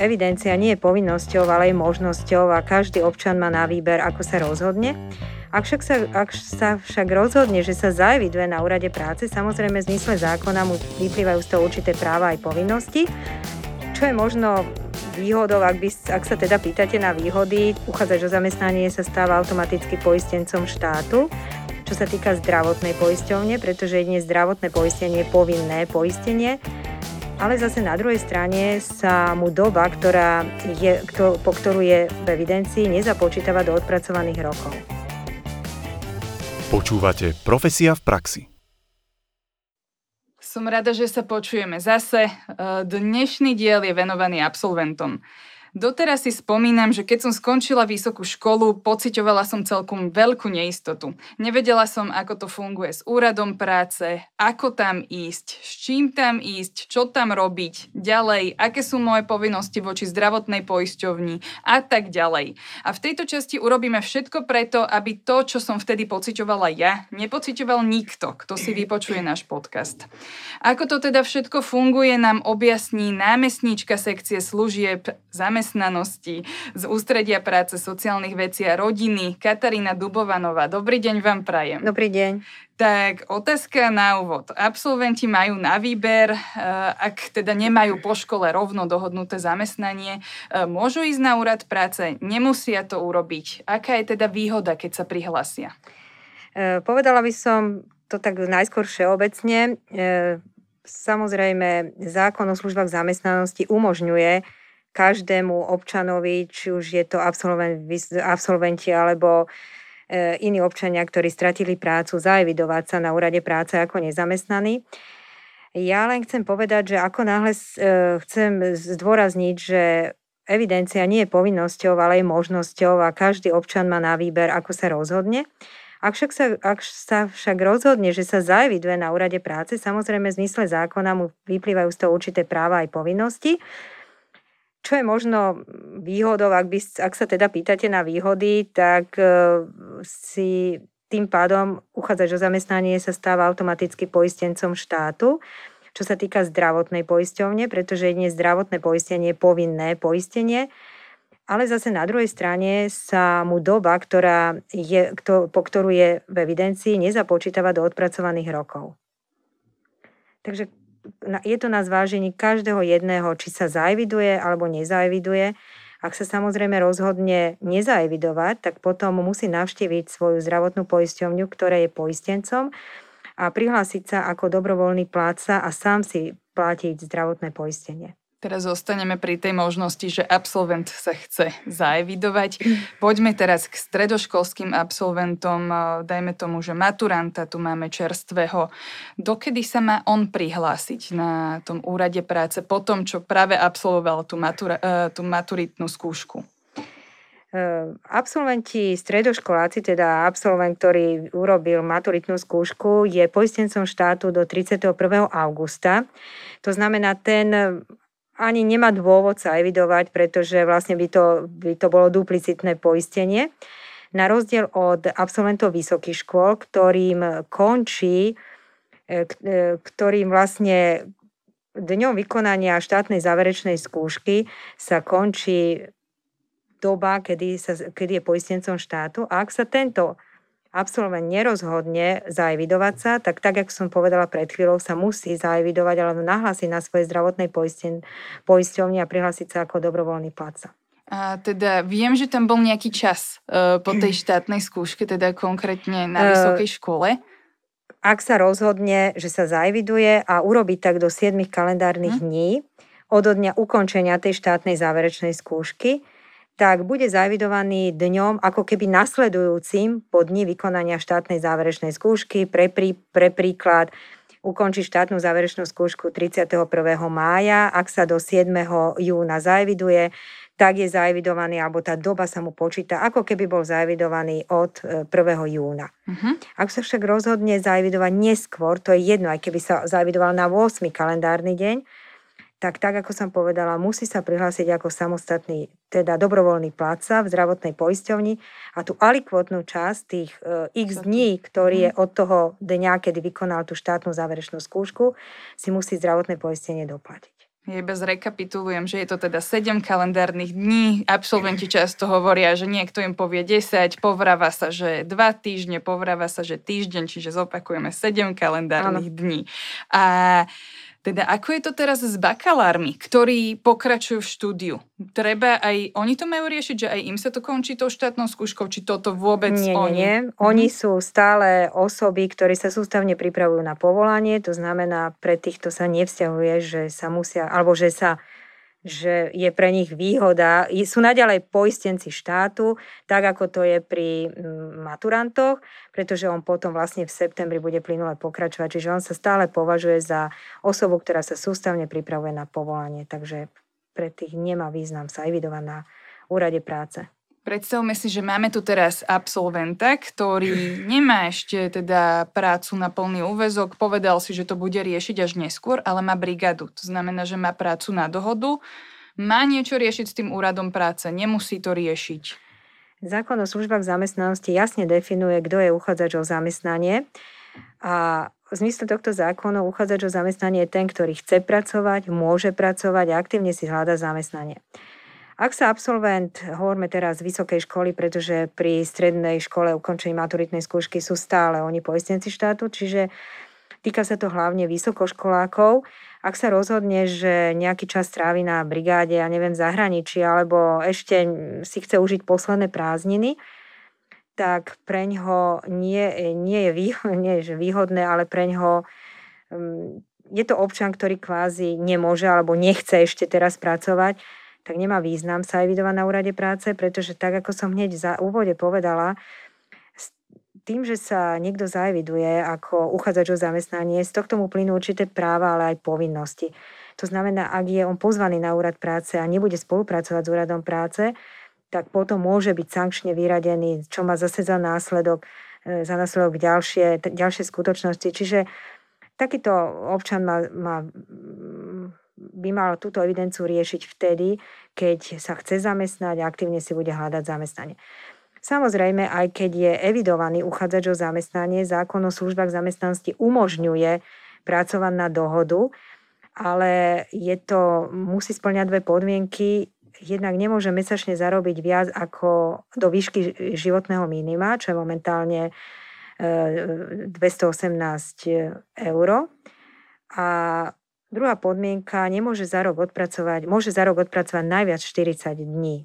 Evidencia nie je povinnosťou, ale je možnosťou a každý občan má na výber, ako sa rozhodne. Ak sa však rozhodne, že sa zaeviduje na úrade práce, samozrejme v zmysle zákona mu vyplývajú z toho určité práva aj povinnosti, čo je možno výhodou, ak sa teda pýtate na výhody, uchádzač o zamestnanie sa stáva automaticky poistencom štátu, čo sa týka zdravotnej poisťovne, pretože jedine zdravotné poistenie je povinné poistenie, ale zase na druhej strane sa mu doba, po ktorú je v evidencii, nezapočítava do odpracovaných rokov. Počúvate Profesia v praxi. Som rada, že sa počujeme zase. Dnešný diel je venovaný absolventom. Doteraz si spomínam, že keď som skončila vysokú školu, pociťovala som celkom veľkú neistotu. Nevedela som, ako to funguje s úradom práce, ako tam ísť, s čím tam ísť, čo tam robiť, ďalej, aké sú moje povinnosti voči zdravotnej poisťovni a tak ďalej. A v tejto časti urobíme všetko preto, aby to, čo som vtedy pociťovala ja, nepociťoval nikto, kto si vypočuje náš podcast. Ako to teda všetko funguje, nám objasní námestníčka sekcie služieb zamestnanosti z ústredia práce, sociálnych vecí a rodiny Katarína Dubovanová. Dobrý deň vám prajem. Dobrý deň. Tak, otázka na úvod. Absolventi majú na výber, ak teda nemajú po škole rovno dohodnuté zamestnanie, môžu ísť na úrad práce, nemusia to urobiť. Aká je teda výhoda, keď sa prihlásia? Povedala by som to tak najskôr všeobecne. Samozrejme, zákon o službách zamestnanosti umožňuje každému občanovi, či už je to absolventi alebo iní občania, ktorí stratili prácu, zaevidovať sa na úrade práce ako nezamestnaní. Ja len chcem povedať, že ako náhle chcem zdôrazniť, že evidencia nie je povinnosťou, ale je možnosťou a každý občan má na výber, ako sa rozhodne. Ak sa však rozhodne, že sa zaeviduje na úrade práce, samozrejme v zmysle zákona mu vyplývajú z toho určité práva aj povinnosti, čo je možno výhodou, ak sa teda pýtate na výhody, tak si tým pádom uchádzač o zamestnanie sa stáva automaticky poistencom štátu, čo sa týka zdravotnej poisťovne, pretože jedine zdravotné poistenie je povinné poistenie, ale zase na druhej strane sa mu doba, po ktorú je v evidencii, nezapočítava do odpracovaných rokov. Takže je to na zvážení každého jedného, či sa zaeviduje alebo nezaeviduje. Ak sa samozrejme rozhodne nezaevidovať, tak potom musí navštíviť svoju zdravotnú poisťovňu, ktorá je poistencom, a prihlásiť sa ako dobrovoľný plátca a sám si platiť zdravotné poistenie. Teraz zostaneme pri tej možnosti, že absolvent sa chce zaevidovať. Poďme teraz k stredoškolským absolventom, dajme tomu, že maturanta, tu máme čerstvého. Dokedy sa má on prihlásiť na tom úrade práce po tom, čo práve absolvoval tú maturitnú skúšku? Absolventi stredoškoláci, teda absolvent, ktorý urobil maturitnú skúšku, je poistencom štátu do 31. augusta. To znamená, ten ani nemá dôvod sa evidovať, pretože vlastne by to bolo duplicitné poistenie. Na rozdiel od absolventov vysokých škôl, ktorým vlastne dňom vykonania štátnej záverečnej skúšky sa končí doba, kedy je poistencom štátu. A ak sa tento absolvent nerozhodne zaevidovať sa, tak ako som povedala pred chvíľou, sa musí zaevidovať alebo nahlásiť na svoje zdravotnej poisťovni a prihlásiť sa ako dobrovoľný plátca. A teda viem, že tam bol nejaký čas po tej štátnej skúške, teda konkrétne na vysokej škole. Ak sa rozhodne, že sa zaeviduje a urobí tak do 7 kalendárnych dní od dňa ukončenia tej štátnej záverečnej skúšky, tak bude zaevidovaný dňom ako keby nasledujúcim po dni vykonania štátnej záverečnej skúšky. Pre príklad, ukončí štátnu záverečnú skúšku 31. mája, ak sa do 7. júna zaeviduje, tak je zaevidovaný, alebo tá doba sa mu počíta, ako keby bol zaevidovaný od 1. júna. Uh-huh. Ak sa však rozhodne zaevidovať neskôr, to je jedno, aj keby sa zaevidoval na 8. kalendárny deň, tak ako som povedala, musí sa prihlásiť ako samostatný, teda dobrovoľný plátca v zdravotnej poisťovni a tú alikvotnú časť tých x dní, ktorý je od toho dňa, kedy vykonal tú štátnu záverečnú skúšku, si musí zdravotné poistenie doplatiť. Ja iba zrekapitulujem, že je to teda 7 kalendárnych dní. Absolventi často hovoria, že niekto im povie 10, povráva sa, že 2 týždne, povráva sa, že týždeň, čiže zopakujeme 7 kalendárnych dní. A teda ako je to teraz s bakalármi, ktorí pokračujú v štúdiu? Treba aj oni to majú riešiť, že aj im sa to končí tou štátnou skúškou, či toto vôbec oni? Nie. Oni sú stále osoby, ktorí sa sústavne pripravujú na povolanie, to znamená, pre týchto sa nevzťahuje, že sa musia, alebo že je pre nich výhoda, sú naďalej poistenci štátu, tak ako to je pri maturantoch, pretože on potom vlastne v septembri bude plynule pokračovať, čiže on sa stále považuje za osobu, ktorá sa sústavne pripravuje na povolanie, takže pre tých nemá význam sa evidovať na úrade práce. Predstavme si, že máme tu teraz absolventa, ktorý nemá ešte teda prácu na plný úväzok, povedal si, že to bude riešiť až neskôr, ale má brigádu. To znamená, že má prácu na dohodu, má niečo riešiť s tým úradom práce, nemusí to riešiť. Zákon o službách zamestnanosti jasne definuje, kto je uchádzač o zamestnanie a v zmysle tohto zákona uchádzač o zamestnanie je ten, ktorý chce pracovať, môže pracovať a aktívne si hľada zamestnanie. Ak sa absolvent, hovoríme teraz z vysokej školy, pretože pri strednej škole ukončení maturitnej skúšky sú stále oni poistenci štátu, čiže týka sa to hlavne vysokoškolákov. Ak sa rozhodne, že nejaký čas trávi na brigáde, ja neviem, v zahraničí, alebo ešte si chce užiť posledné prázdniny, tak pre ňho nie je výhodné, ale pre ňho je to občan, ktorý kvázi nemôže alebo nechce ešte teraz pracovať, tak nemá význam sa evidovať na úrade práce, pretože tak, ako som hneď za úvode povedala, tým, že sa niekto zaeviduje ako uchádzač o zamestnanie, z tohto mu plynú určité práva, ale aj povinnosti. To znamená, ak je on pozvaný na úrad práce a nebude spolupracovať s úradom práce, tak potom môže byť sankčne vyradený, čo má zase za následok ďalšie skutočnosti. Čiže takýto občan by mal túto evidenciu riešiť vtedy, keď sa chce zamestnať a aktívne si bude hľadať zamestnanie. Samozrejme, aj keď je evidovaný uchádzač o zamestnanie, zákon o službách zamestnanosti umožňuje pracovať na dohodu, ale musí spĺňať dve podmienky. Jednak nemôže mesačne zarobiť viac ako do výšky životného minima, čo je momentálne 218 €. A druhá podmienka, môže za rok odpracovať najviac 40 dní.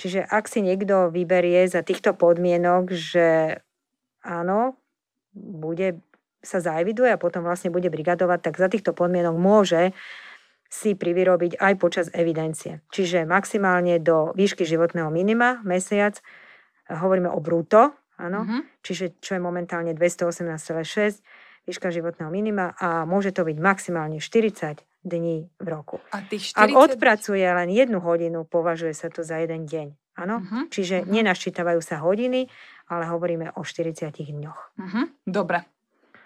Čiže ak si niekto vyberie za týchto podmienok, že áno, bude sa zaeviduje a potom vlastne bude brigadovať, tak za týchto podmienok môže si privyrobiť aj počas evidencie. Čiže maximálne do výšky životného minima, mesiac, hovoríme o brúto, áno, čiže čo je momentálne 218,6 €, výška životného minima a môže to byť maximálne 40 dní v roku. A tých 40... Ak odpracuje len 1 hodinu, považuje sa to za 1 deň. Áno? Čiže nenaščítavajú sa hodiny, ale hovoríme o 40 dňoch. Dobre.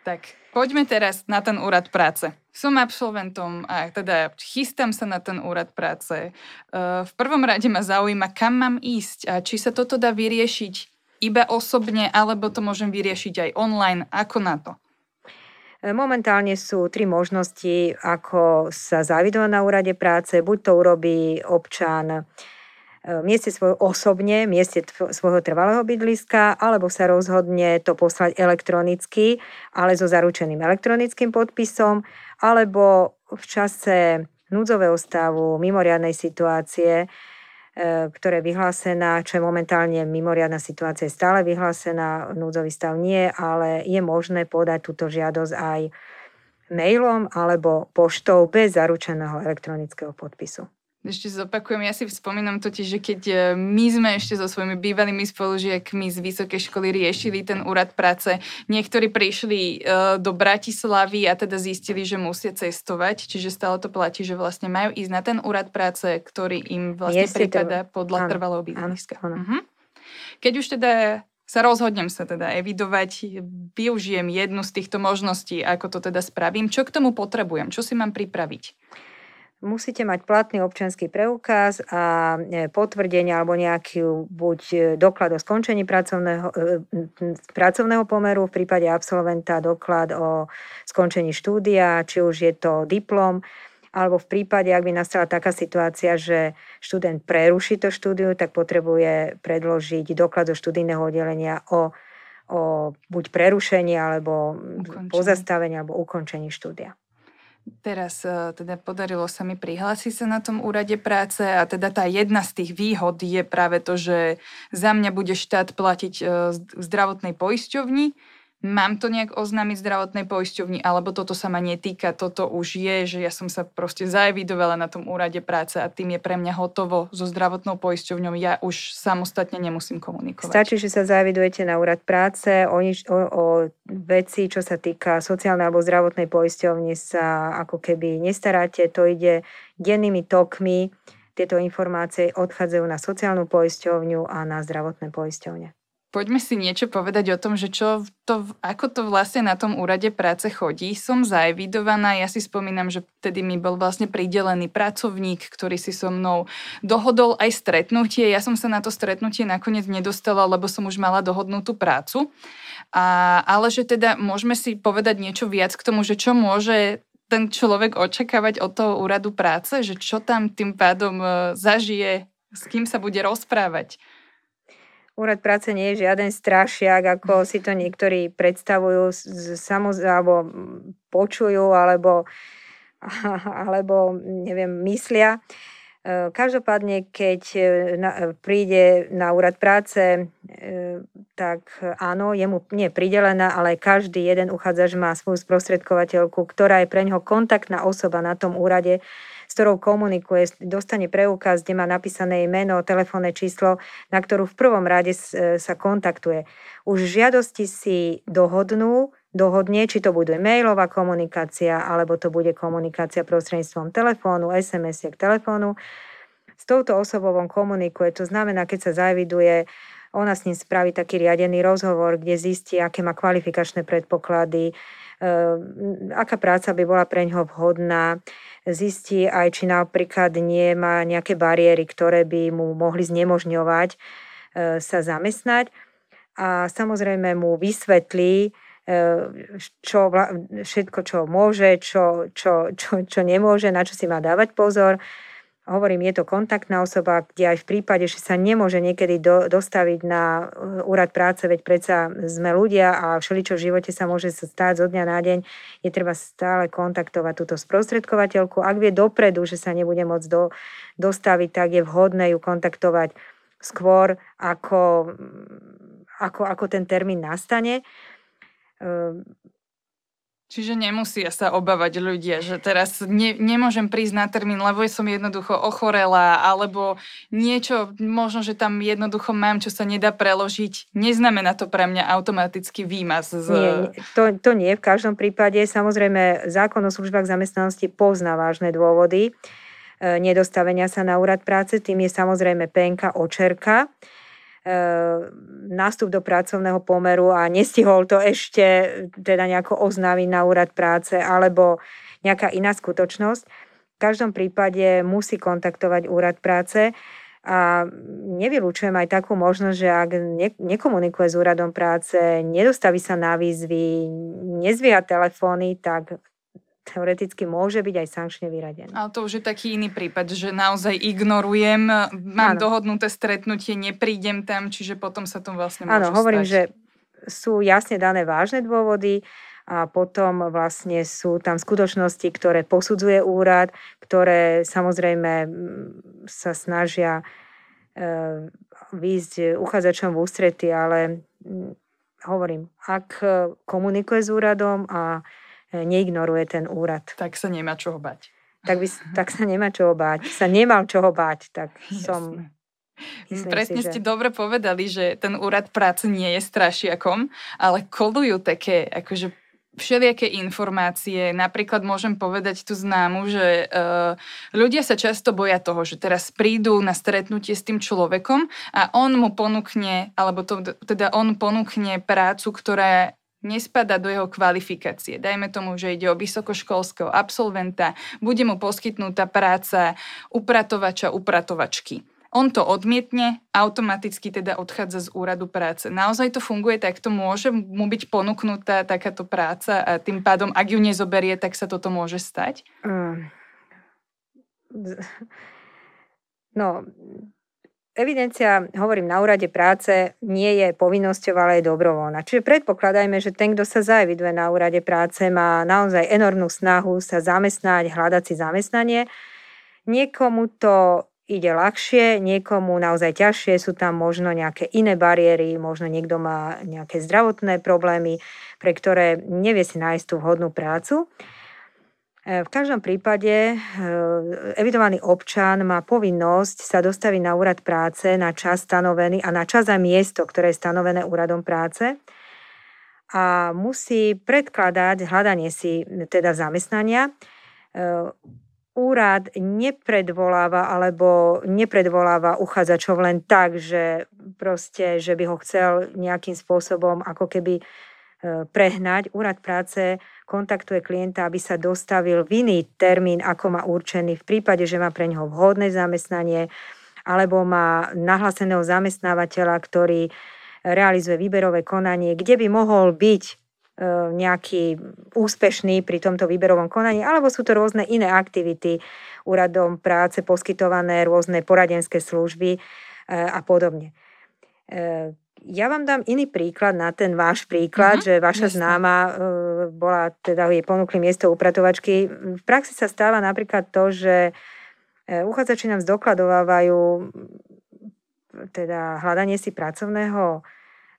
Tak poďme teraz na ten úrad práce. Som absolventom a teda chystám sa na ten úrad práce. V prvom rade ma zaujíma, kam mám ísť a či sa toto dá vyriešiť iba osobne, alebo to môžem vyriešiť aj online. Ako na to? Momentálne sú 3 možnosti, ako sa zaevidovať na úrade práce. Buď to urobí občan mieste svojho trvalého bydliska, alebo sa rozhodne to poslať elektronicky, ale so zaručeným elektronickým podpisom, alebo v čase núdzového stavu, mimoriadnej situácie, ktorá je vyhlásená, čo je momentálne mimoriadna situácia, je stále vyhlásená, núdzový stav nie, ale je možné podať túto žiadosť aj mailom alebo poštou bez zaručeného elektronického podpisu. Ešte zopakujem, ja si spomínam totiž, že keď my sme ešte so svojimi bývalými spolužiakmi z vysokej školy riešili ten úrad práce, niektorí prišli do Bratislavy a teda zistili, že musia cestovať, čiže stále to platí, že vlastne majú ísť na ten úrad práce, ktorý im vlastne pripadá podľa trvalého bydliska. Keď už teda rozhodnem sa evidovať, využijem jednu z týchto možností, ako to teda spravím, čo k tomu potrebujem, čo si mám pripraviť? Musíte mať platný občiansky preukaz a potvrdenie alebo nejaký buď doklad o skončení pracovného pomeru, v prípade absolventa doklad o skončení štúdia, či už je to diplom, alebo v prípade, ak by nastala taká situácia, že študent preruší to štúdiu, tak potrebuje predložiť doklad zo študijného oddelenia o buď prerušení, alebo pozastavení, alebo ukončení štúdia. Teraz teda podarilo sa mi prihlásiť sa na tom úrade práce a teda tá jedna z tých výhod je práve to, že za mňa bude štát platiť v zdravotnej poisťovni. Mám to nejak oznámiť zdravotnej poisťovni, alebo toto sa ma netýka, toto už je, že ja som sa proste zaevidovala na tom úrade práce a tým je pre mňa hotovo so zdravotnou poisťovňou, ja už samostatne nemusím komunikovať. Stačí, že sa zaevidujete na úrad práce, o veci, čo sa týka sociálnej alebo zdravotnej poisťovne sa ako keby nestaráte, to ide dennými tokmi, tieto informácie odchádzajú na sociálnu poisťovňu a na zdravotné poisťovne. Poďme si niečo povedať o tom, že ako to vlastne na tom úrade práce chodí. Som zaevidovaná, ja si spomínam, že vtedy mi bol vlastne pridelený pracovník, ktorý si so mnou dohodol aj stretnutie. Ja som sa na to stretnutie nakoniec nedostala, lebo som už mala dohodnutú prácu. Ale že teda môžeme si povedať niečo viac k tomu, že čo môže ten človek očakávať od toho úradu práce, že čo tam tým pádom zažije, s kým sa bude rozprávať. Úrad práce nie je žiaden strašiak, ako si to niektorí predstavujú, alebo počujú, alebo neviem, myslia. Každopádne, keď príde na úrad práce, tak áno, jemu nie je pridelená, ale každý jeden uchádzač má svoju sprostredkovateľku, ktorá je pre neho kontaktná osoba na tom úrade, s ktorou komunikuje, dostane preukaz, kde má napísané meno, telefónne číslo, na ktorú v prvom rade sa kontaktuje. Už žiadosti si dohodne, či to bude mailová komunikácia, alebo to bude komunikácia prostredníctvom telefónu, SMS-iek telefónu. S touto osobou on komunikuje, to znamená, keď sa zaeviduje, ona s ním spraví taký riadený rozhovor, kde zistí, aké má kvalifikačné predpoklady, aká práca by bola pre ňoho vhodná, zistí aj, či napríklad nemá nejaké bariéry, ktoré by mu mohli znemožňovať sa zamestnať a samozrejme mu vysvetlí všetko, čo môže, čo nemôže, na čo si má dávať pozor. Hovorím, je to kontaktná osoba, kde aj v prípade, že sa nemôže niekedy dostaviť na úrad práce, veď predsa sme ľudia a všeličo v živote sa môže stáť zo dňa na deň, je treba stále kontaktovať túto sprostredkovateľku. Ak vie dopredu, že sa nebude môcť dostaviť, tak je vhodné ju kontaktovať skôr, ako ten termín nastane. Čiže nemusia sa obávať ľudia, že teraz nemôžem prísť na termín, lebo som jednoducho ochorela, alebo niečo, možno, že tam jednoducho mám, čo sa nedá preložiť. Neznamená to pre mňa automaticky výmaz. Nie, to nie. V každom prípade, samozrejme, zákon o službách zamestnanosti pozná vážne dôvody nedostavenia sa na úrad práce. Tým je samozrejme penka, očerka, nástup do pracovného pomeru a nestihol to ešte teda nejako oznámiť na úrad práce alebo nejaká iná skutočnosť. V každom prípade musí kontaktovať úrad práce a nevylučujem aj takú možnosť, že ak nekomunikuje s úradom práce, nedostaví sa na výzvy, nezvíja telefóny, tak teoreticky môže byť aj sankčne vyradený. Ale to už je taký iný prípad, že naozaj ignorujem, mám dohodnuté stretnutie, neprídem tam, čiže potom sa tom vlastne môže stať. Áno, hovorím, že sú jasne dané vážne dôvody a potom vlastne sú tam skutočnosti, ktoré posudzuje úrad, ktoré samozrejme sa snažia výjsť uchádzačom v ústrety, ale hovorím, ak komunikuje s úradom a neignoruje ten úrad. Tak sa nemá čoho bať. Tak sa nemá čoho bať. Sa nemal čoho bať, tak som... Presne ste dobre povedali, že ten úrad práce nie je strašiakom, ale kolujú také, akože všelijaké informácie. Napríklad môžem povedať tú známu, že ľudia sa často boja toho, že teraz prídu na stretnutie s tým človekom a on mu ponúkne, prácu, ktorá nespada do jeho kvalifikácie. Dajme tomu, že ide o vysokoškolského absolventa, bude mu poskytnutá práca upratovača, upratovačky. On to odmietne, automaticky teda odchádza z úradu práce. Naozaj to funguje takto, môže mu byť ponúknutá takáto práca a tým pádom, ak ju nezoberie, tak sa toto môže stať? No, evidencia, hovorím, na úrade práce nie je povinnosťou, ale je dobrovoľná. Čiže predpokladajme, že ten, kto sa zaeviduje na úrade práce, má naozaj enormnú snahu sa zamestnať, hľadať si zamestnanie. Niekomu to ide ľahšie, niekomu naozaj ťažšie, sú tam možno nejaké iné bariéry, možno niekto má nejaké zdravotné problémy, pre ktoré nevie si nájsť tú vhodnú prácu. V každom prípade evidovaný občan má povinnosť sa dostaviť na úrad práce na čas stanovený a na čas a miesto, ktoré je stanovené úradom práce, a musí predkladať hľadanie si teda zamestnania. Úrad nepredvoláva uchádzačov len tak, že proste, že by ho chcel nejakým spôsobom ako keby prehnať. Úrad práce kontaktuje klienta, aby sa dostavil v iný termín, ako má určený, v prípade, že má pre neho vhodné zamestnanie alebo má nahláseného zamestnávateľa, ktorý realizuje výberové konanie, kde by mohol byť nejaký úspešný pri tomto výberovom konaní, alebo sú to rôzne iné aktivity úradom práce poskytované, rôzne poradenské služby a podobne. Ja vám dám iný príklad na ten váš príklad, že vaša známa bola, teda jej ponúkli miesto upratovačky. V praxi sa stáva napríklad to, že uchádzači nám zdokladovávajú teda hľadanie si pracovného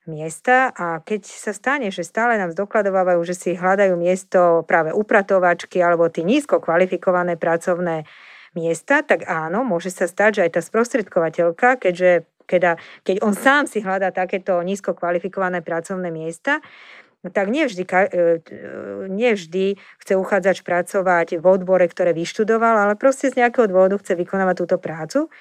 miesta, a keď sa stane, že stále nám zdokladovávajú, že si hľadajú miesto práve upratovačky alebo tí nízko kvalifikované pracovné miesta, tak áno, môže sa stať, že aj tá sprostredkovateľka, keď on sám si hľadá takéto nízko kvalifikované pracovné miesta, tak nie vždy chce uchádzač pracovať v odbore, ktoré vyštudoval, ale proste z nejakého dôvodu chce vykonávať túto prácu.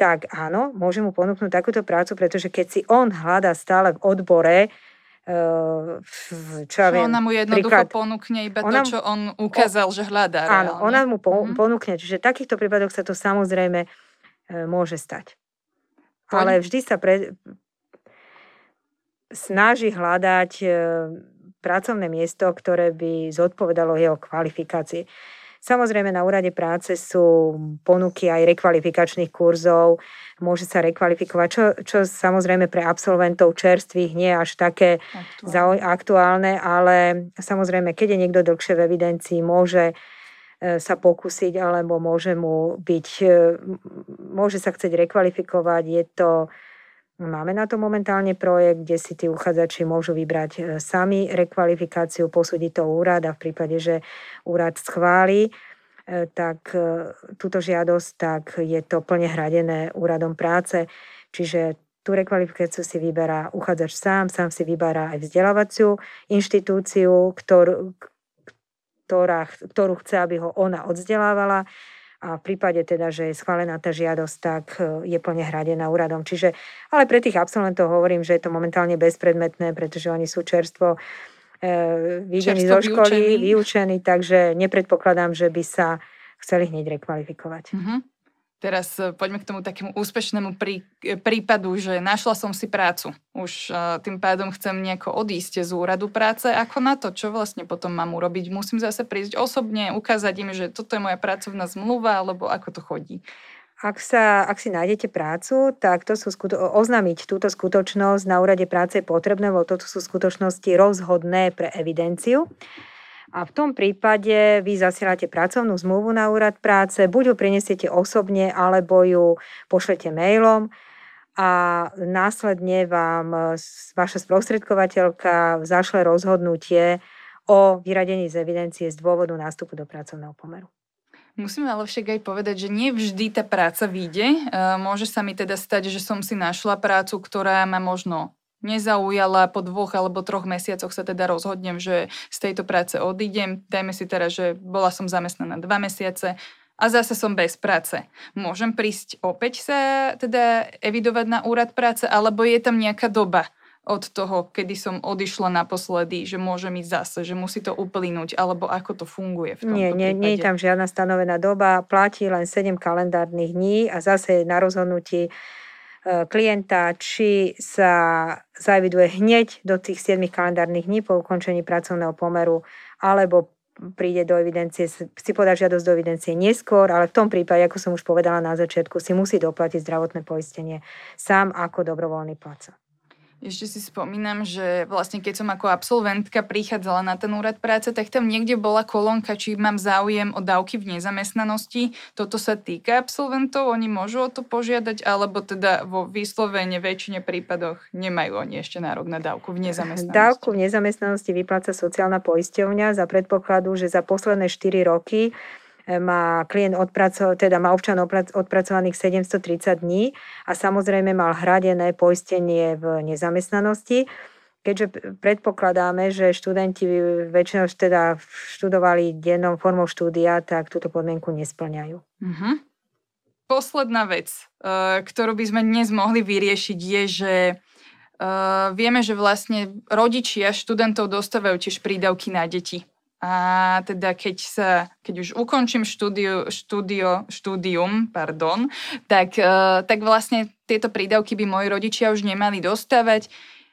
Tak áno, môže mu ponúknuť takúto prácu, pretože keď si on hľadá stále v odbore, ona mu jednoducho ponúkne iba to, čo on ukázal, že hľadá. Áno, reálne. Ona mu ponúkne. Čiže v takýchto prípadoch sa to samozrejme môže stať. Ale vždy sa snaží hľadať pracovné miesto, ktoré by zodpovedalo jeho kvalifikácii. Samozrejme, na úrade práce sú ponuky aj rekvalifikačných kurzov, môže sa rekvalifikovať, čo samozrejme pre absolventov čerstvých nie až také aktuálne, ale samozrejme, keď je niekto dlhšie v evidencii, môže sa pokúsiť, alebo môže sa chcieť rekvalifikovať. Máme na to momentálne projekt, kde si tí uchádzači môžu vybrať sami rekvalifikáciu, posúdi to úrad, a v prípade, že úrad schváli tak túto žiadosť, tak je to plne hradené úradom práce. Čiže tú rekvalifikáciu si vyberá uchádzač sám si vyberá aj vzdelávaciu inštitúciu, ktorú chce, aby ho ona odzdelávala. A v prípade teda, že je schválená tá žiadosť, tak je plne hradená úradom. Čiže, ale pre tých absolventov hovorím, že je to momentálne bezpredmetné, pretože oni sú čerstvo vyžení zo školy, vyučení, takže nepredpokladám, že by sa chceli hneď rekvalifikovať. Mm-hmm. Teraz poďme k tomu takému úspešnému prípadu, že našla som si prácu. Už tým pádom chcem nejako odísť z úradu práce. Ako na to, čo vlastne potom mám urobiť? Musím zase prísť osobne, ukázať im, že toto je moja pracovná zmluva, alebo ako to chodí? Ak si nájdete prácu, tak to sú oznámiť túto skutočnosť na úrade práce je potrebné, lebo toto sú skutočnosti rozhodné pre evidenciu. A v tom prípade vy zasielate pracovnú zmluvu na úrad práce, buď ju prinesiete osobne, alebo ju pošlete mailom, a následne vám vaša sprostredkovateľka zašle rozhodnutie o vyradení z evidencie z dôvodu nástupu do pracovného pomeru. Musím ale však aj povedať, že nie vždy tá práca vyjde. Môže sa mi teda stať, že som si našla prácu, ktorá má možno nezaujala, po 2 alebo 3 mesiacoch sa teda rozhodnem, že z tejto práce odídem. Dajme si teraz, že bola som zamestnaná 2 mesiace a zase som bez práce. Môžem prísť opäť sa teda evidovať na úrad práce, alebo je tam nejaká doba od toho, kedy som odišla naposledy, že môžem ísť zase, že musí to uplynúť, alebo ako to funguje v tomto prípade? Nie je tam žiadna stanovená doba, platí len 7 kalendárnych dní a zase na rozhodnutí klienta, či sa zaeviduje hneď do tých 7 kalendárnych dní po ukončení pracovného pomeru, alebo príde do evidencie, si podá žiadosť do evidencie neskôr, ale v tom prípade, ako som už povedala na začiatku, si musí doplatiť zdravotné poistenie sám ako dobrovoľný platca. Ešte si spomínam, že vlastne keď som ako absolventka prichádzala na ten úrad práce, tak tam niekde bola kolónka, či mám záujem o dávky v nezamestnanosti. Toto sa týka absolventov, oni môžu o to požiadať, alebo teda vo vyslovene väčšine prípadoch nemajú oni ešte nárok na dávku v nezamestnanosti. Dávku v nezamestnanosti vypláca sociálna poisťovňa za predpokladu, že za posledné 4 roky má klient má občan odpracovaných 730 dní a samozrejme mal hradené poistenie v nezamestnanosti. Keďže predpokladáme, že študenti väčšinou teda študovali dennou formou štúdia, tak túto podmienku nespĺňajú. Uh-huh. Posledná vec, ktorú by sme dnes mohli vyriešiť, je, že vieme, že vlastne rodičia študentov dostávajú tiež prídavky na deti. A teda keď už ukončím štúdium, tak vlastne tieto prídavky by moji rodičia už nemali dostávať.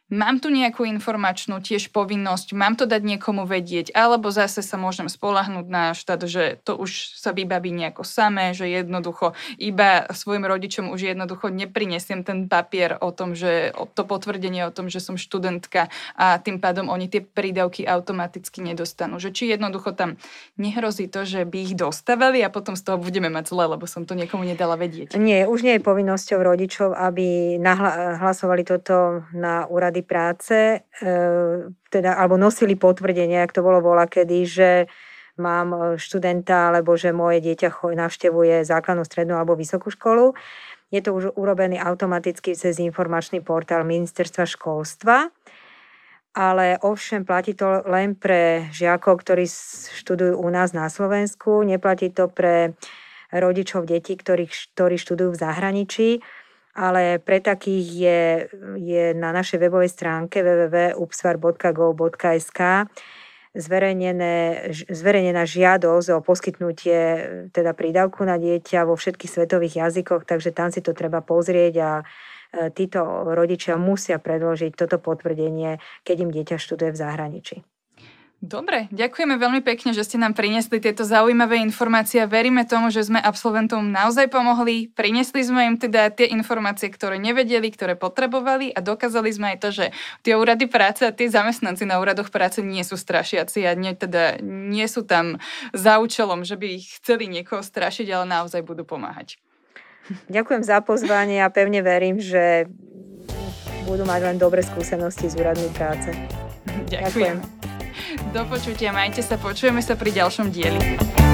Mám tu nejakú informačnú tiež povinnosť, mám to dať niekomu vedieť, alebo zase sa môžem spoľahnúť na štát, že to už sa vybaví nejako samé, že jednoducho iba svojim rodičom už jednoducho neprinesiem ten papier o tom, že to potvrdenie o tom, že som študentka a tým pádom oni tie prídavky automaticky nedostanú. Že či jednoducho tam nehrozí to, že by ich dostávali a potom z toho budeme mať zle, lebo som to niekomu nedala vedieť. Nie, už nie je povinnosťou rodičov, aby hlasovali toto na úrady práce, alebo nosili potvrdenie, ak to bolo volakedy, že mám študenta, alebo že moje dieťa navštevuje základnú, strednú alebo vysokú školu. Je to už urobené automaticky cez informačný portál Ministerstva školstva, ale ovšem platí to len pre žiakov, ktorí študujú u nás na Slovensku, neplatí to pre rodičov detí, ktorí študujú v zahraničí, ale pre takých je na našej webovej stránke www.upsvar.gov.sk zverejnená žiadosť o poskytnutie teda prídavku na dieťa vo všetkých svetových jazykoch, takže tam si to treba pozrieť a títo rodičia musia predložiť toto potvrdenie, keď im dieťa študuje v zahraničí. Dobre, ďakujeme veľmi pekne, že ste nám priniesli tieto zaujímavé informácie. Veríme tomu, že sme absolventom naozaj pomohli. Priniesli sme im teda tie informácie, ktoré nevedeli, ktoré potrebovali a dokázali sme aj to, že tie úrady práce a tie zamestnanci na úradoch práce nie sú strašiaci a nie sú tam za účelom, že by ich chceli niekoho strašiť, ale naozaj budú pomáhať. Ďakujem za pozvanie a pevne verím, že budú mať len dobré skúsenosti z úradmi práce. Ďakujem. Do počutia, majte sa, počujeme sa pri ďalšom dieli.